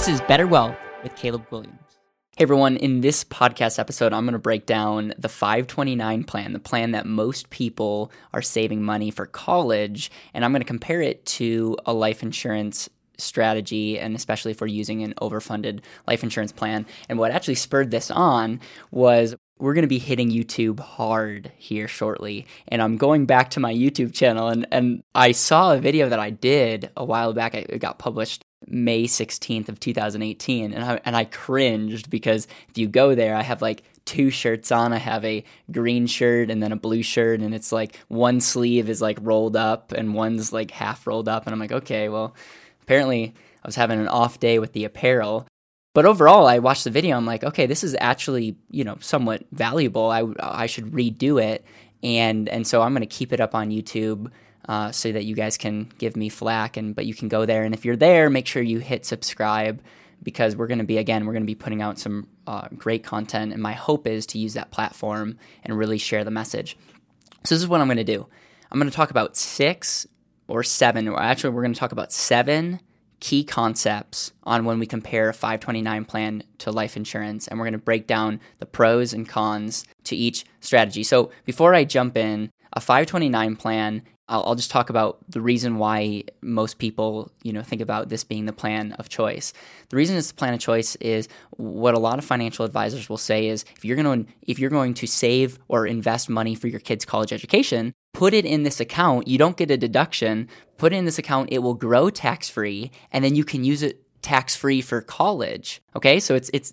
This is Better Wealth with Caleb Williams. Hey everyone, in this podcast episode, I'm going to break down the 529 plan, the plan that most people are saving money for college, and I'm going to compare it to a life insurance strategy, and especially if we're using an overfunded life insurance plan. And what actually spurred this on was we're going to be hitting YouTube hard here shortly. And I'm going back to my YouTube channel, and I saw a video that I did a while back. It got published May 16th of 2018, and I cringed because if you go there, I have like two shirts on. I have a green shirt and then a blue shirt, and it's like one sleeve is like rolled up and one's like half rolled up, and I'm like, okay, well, apparently I was having an off day with the apparel. But overall, I watched the video. I'm like, okay, this is actually, you know, somewhat valuable. I should redo it, and so I'm going to keep it up on YouTube so that you guys can give me flack. But you can go there, and if you're there, make sure you hit subscribe, because we're going to be putting out some great content. And my hope is to use that platform and really share the message. So this is what I'm going to do. I'm going to talk about seven key concepts on when we compare a 529 plan to life insurance, and we're going to break down the pros and cons to each strategy. So before I jump in, a 529 plan, I'll just talk about the reason why most people, you know, think about this being the plan of choice. The reason it's the plan of choice is what a lot of financial advisors will say is if you're going to save or invest money for your kids' college education, put it in this account. You don't get a deduction. Put it in this account. It will grow tax-free, and then you can use it tax-free for college. Okay, so it's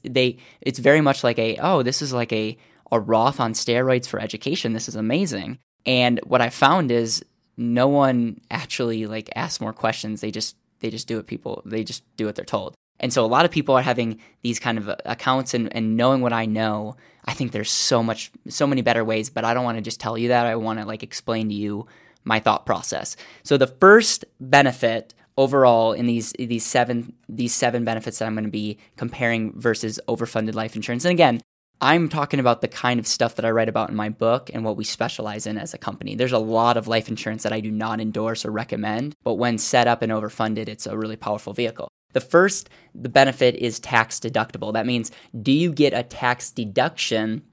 very much like this is like a Roth on steroids for education. This is amazing. And what I found is no one actually like asks more questions. They just do what they're told. And so a lot of people are having these kind of accounts, and knowing what I know, I think there's so many better ways, but I don't want to just tell you that. I want to like explain to you my thought process. So the first benefit overall in these seven benefits that I'm going to be comparing versus overfunded life insurance. And again, I'm talking about the kind of stuff that I write about in my book and what we specialize in as a company. There's a lot of life insurance that I do not endorse or recommend, but when set up and overfunded, it's a really powerful vehicle. The benefit is tax deductible. That means, do you get a tax deduction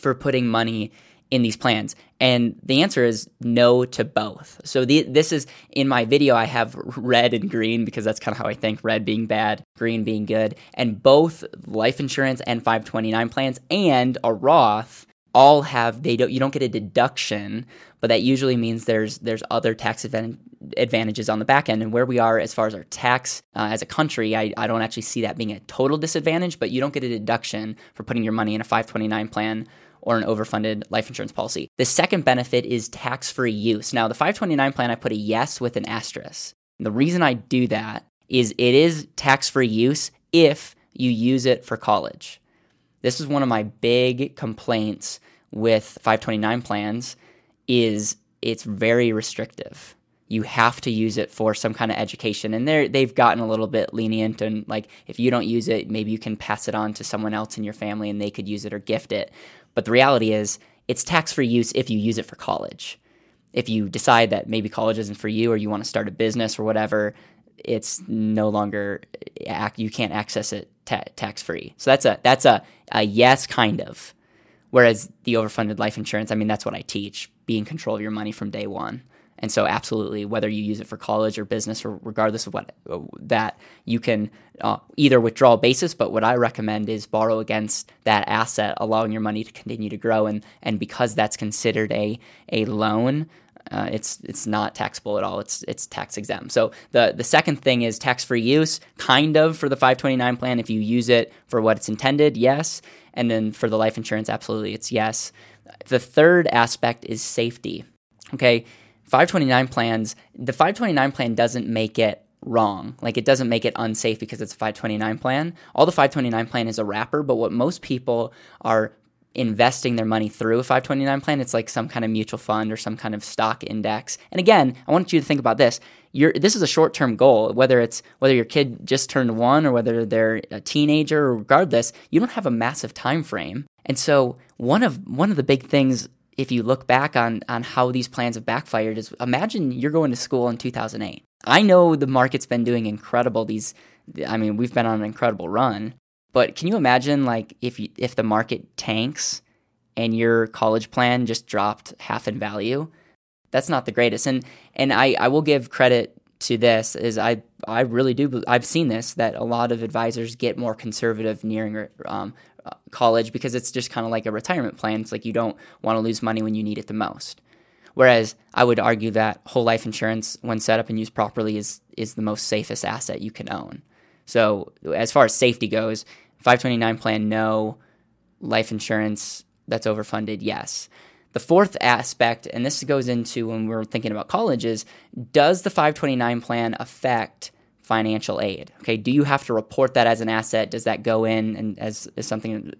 for putting money in these plans? And the answer is no to both. So this is, in my video, I have red and green because that's kind of how I think, red being bad, green being good. And both life insurance and 529 plans and a Roth all have, you don't get a deduction, but that usually means there's other tax advantages on the back end. And where we are as far as our tax as a country, I don't actually see that being a total disadvantage, but you don't get a deduction for putting your money in a 529 plan or an overfunded life insurance policy. The second benefit is tax-free use. Now, the 529 plan, I put a yes with an asterisk. And the reason I do that is it is tax-free use if you use it for college. This is one of my big complaints with 529 plans is it's very restrictive. You have to use it for some kind of education. And they've gotten a little bit lenient, and like if you don't use it, maybe you can pass it on to someone else in your family and they could use it or gift it. But the reality is it's tax-free use if you use it for college. If you decide that maybe college isn't for you or you want to start a business or whatever, it's no longer, you can't access it tax-free. So that's a yes, kind of. Whereas the overfunded life insurance, I mean, that's what I teach, be in control of your money from day one. And so absolutely, whether you use it for college or business or regardless of what, that you can either withdraw basis, but what I recommend is borrow against that asset, allowing your money to continue to grow. And because that's considered a loan, it's not taxable at all. It's tax exempt. So the second thing is tax-free use, kind of, for the 529 plan. If you use it for what it's intended, yes. And then for the life insurance, absolutely, it's yes. The third aspect is safety, okay? 529 plans, the 529 plan doesn't make it wrong. Like it doesn't make it unsafe because it's a 529 plan. All the 529 plan is a wrapper, but what most people are investing their money through a 529 plan, it's like some kind of mutual fund or some kind of stock index. And again, I want you to think about this. This is a short-term goal, whether your kid just turned one or whether they're a teenager, regardless, you don't have a massive time frame. And so one of the big things, if you look back on how these plans have backfired, is imagine you're going to school in 2008. I know the market's been doing incredible these I mean, we've been on an incredible run. But can you imagine, like, if the market tanks and your college plan just dropped half in value? That's not the greatest. And I will give credit to this, is I really do. I've seen this, that a lot of advisors get more conservative nearing college because it's just kind of like a retirement plan. It's like you don't want to lose money when you need it the most. Whereas I would argue that whole life insurance, when set up and used properly, is the most safest asset you can own. So as far as safety goes, 529 plan, no. Life insurance that's overfunded, yes. The fourth aspect, and this goes into when we're thinking about college, is does the 529 plan affect financial aid? Okay, do you have to report that as an asset? Does that go in and as something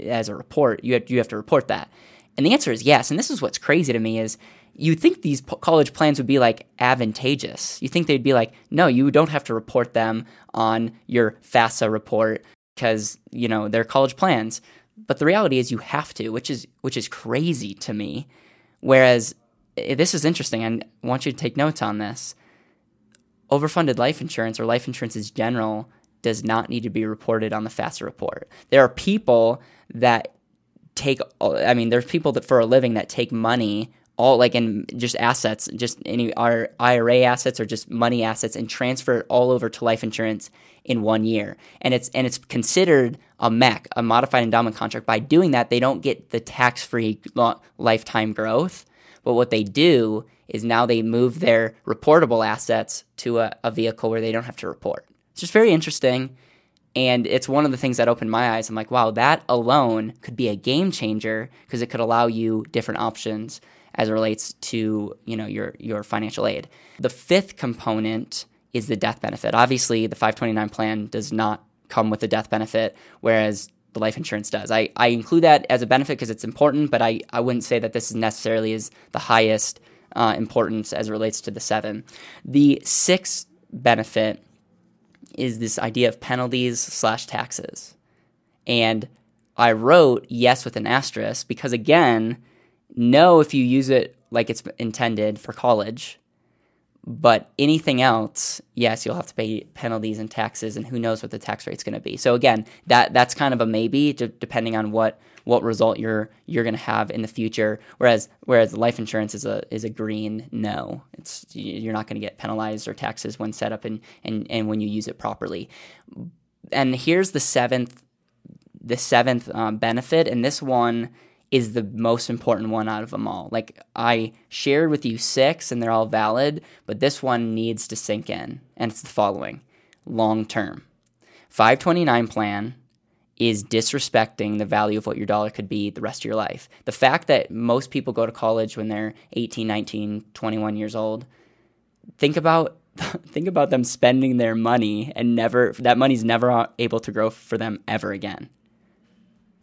as a report? You have to report that. And the answer is yes. And this is what's crazy to me is you think these college plans would be like advantageous. You think they'd be like, no, you don't have to report them on your FAFSA report because, you know, they're college plans. But the reality is you have to, which is crazy to me. Whereas this is interesting, and I want you to take notes on this. Overfunded life insurance or life insurance in general does not need to be reported on the FAFSA report. There are people that there's people that for a living that take money, all like in just assets, just any IRA assets or just money assets, and transfer it all over to life insurance in 1 year. And it's considered a MEC, a modified endowment contract. By doing that, they don't get the tax-free lifetime growth. But what they do is now they move their reportable assets to a vehicle where they don't have to report. It's just very interesting. And it's one of the things that opened my eyes. I'm like, wow, that alone could be a game changer because it could allow you different options as it relates to, you know, your financial aid. The fifth component is the death benefit. Obviously, the 529 plan does not come with a death benefit, whereas the life insurance does. I include that as a benefit because it's important, but I wouldn't say that this is necessarily is the highest importance as it relates to the seven. The sixth benefit is this idea of penalties/taxes. And I wrote yes with an asterisk because, again, no if you use it like it's intended for college, but anything else, yes, you'll have to pay penalties and taxes, and who knows what the tax rate's going to be. So again, that's kind of a maybe, depending on what result you're going to have in the future. Whereas life insurance is a green no. It's you're not going to get penalized or taxes when set up and when you use it properly. And here's the seventh benefit, and this one is the most important one out of them all. Like I shared with you six, and they're all valid, but this one needs to sink in, and it's the following. Long-term. 529 plan is disrespecting the value of what your dollar could be the rest of your life. The fact that most people go to college when they're 18, 19, 21 years old, think about them spending their money and that money's never able to grow for them ever again.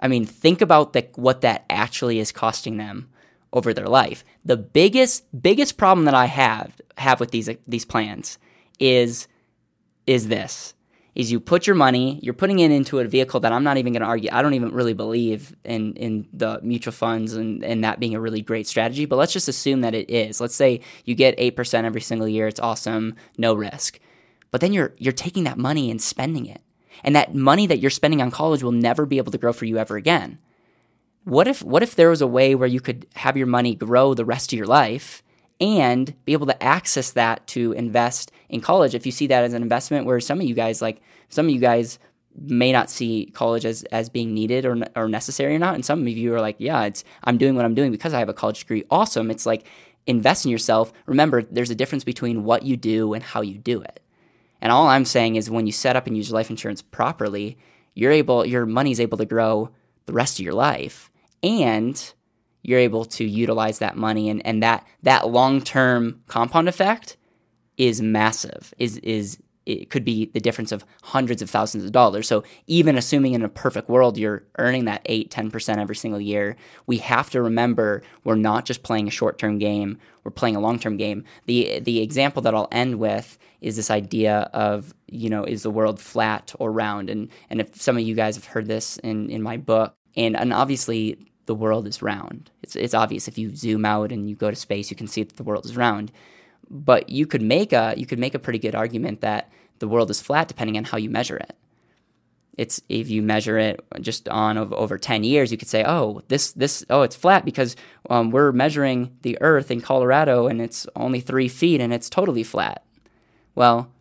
I mean, think about what that actually is costing them over their life. The biggest problem that I have with these plans is this, is you put your money, you're putting it into a vehicle that I'm not even going to argue. I don't even really believe in the mutual funds and that being a really great strategy, but let's just assume that it is. Let's say you get 8% every single year. It's awesome, no risk. But then you're taking that money and spending it. And that money that you're spending on college will never be able to grow for you ever again. What if there was a way where you could have your money grow the rest of your life and be able to access that to invest in college? If you see that as an investment, where some of you guys may not see college as being needed or necessary or not, and some of you are like, yeah, I'm doing what I'm doing because I have a college degree. Awesome. It's like, invest in yourself. Remember, there's a difference between what you do and how you do it. And all I'm saying is when you set up and use life insurance properly, your money's able to grow the rest of your life, and you're able to utilize that money, and that long-term compound effect is massive. It could be the difference of hundreds of thousands of dollars. So even assuming in a perfect world you're earning that 8-10% every single year, we have to remember we're not just playing a short-term game, we're playing a long-term game. The example that I'll end with is this idea of, you know, is the world flat or round? And if some of you guys have heard this in my book, and obviously the world is round. It's obvious. If you zoom out and you go to space, you can see that the world is round. But you could make a pretty good argument that the world is flat depending on how you measure it. It's if you measure it just on over 10 years, you could say, it's flat because we're measuring the earth in Colorado and it's only 3 feet and it's totally flat. Well,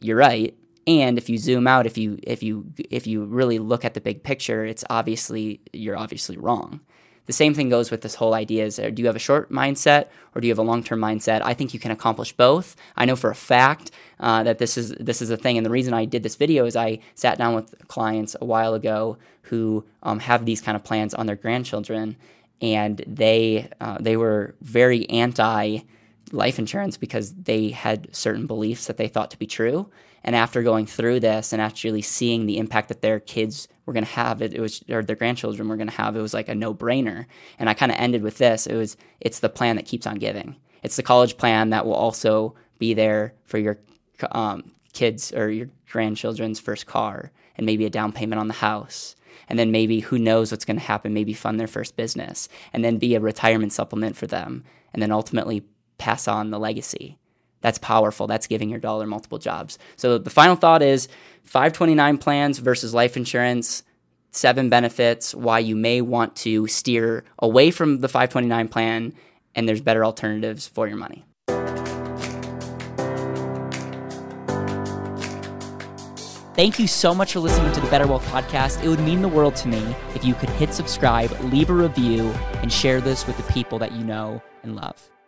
you're right. And if you zoom out, if you really look at the big picture, you're obviously wrong. The same thing goes with this whole idea is, do you have a short mindset or do you have a long-term mindset? I think you can accomplish both. I know for a fact that this is a thing. And the reason I did this video is I sat down with clients a while ago who have these kind of plans on their grandchildren, and they were very anti-life insurance because they had certain beliefs that they thought to be true. And after going through this and actually seeing the impact that their kids were going to have, their grandchildren were going to have, it was like a no-brainer. And I kind of ended with this. It's the plan that keeps on giving. It's the college plan that will also be there for your kids or your grandchildren's first car and maybe a down payment on the house. And then maybe who knows what's going to happen, maybe fund their first business and then be a retirement supplement for them and then ultimately pass on the legacy. That's powerful. That's giving your dollar multiple jobs. So the final thought is 529 plans versus life insurance, 7 benefits, why you may want to steer away from the 529 plan, and there's better alternatives for your money. Thank you so much for listening to the Better Wealth Podcast. It would mean the world to me if you could hit subscribe, leave a review, and share this with the people that you know and love.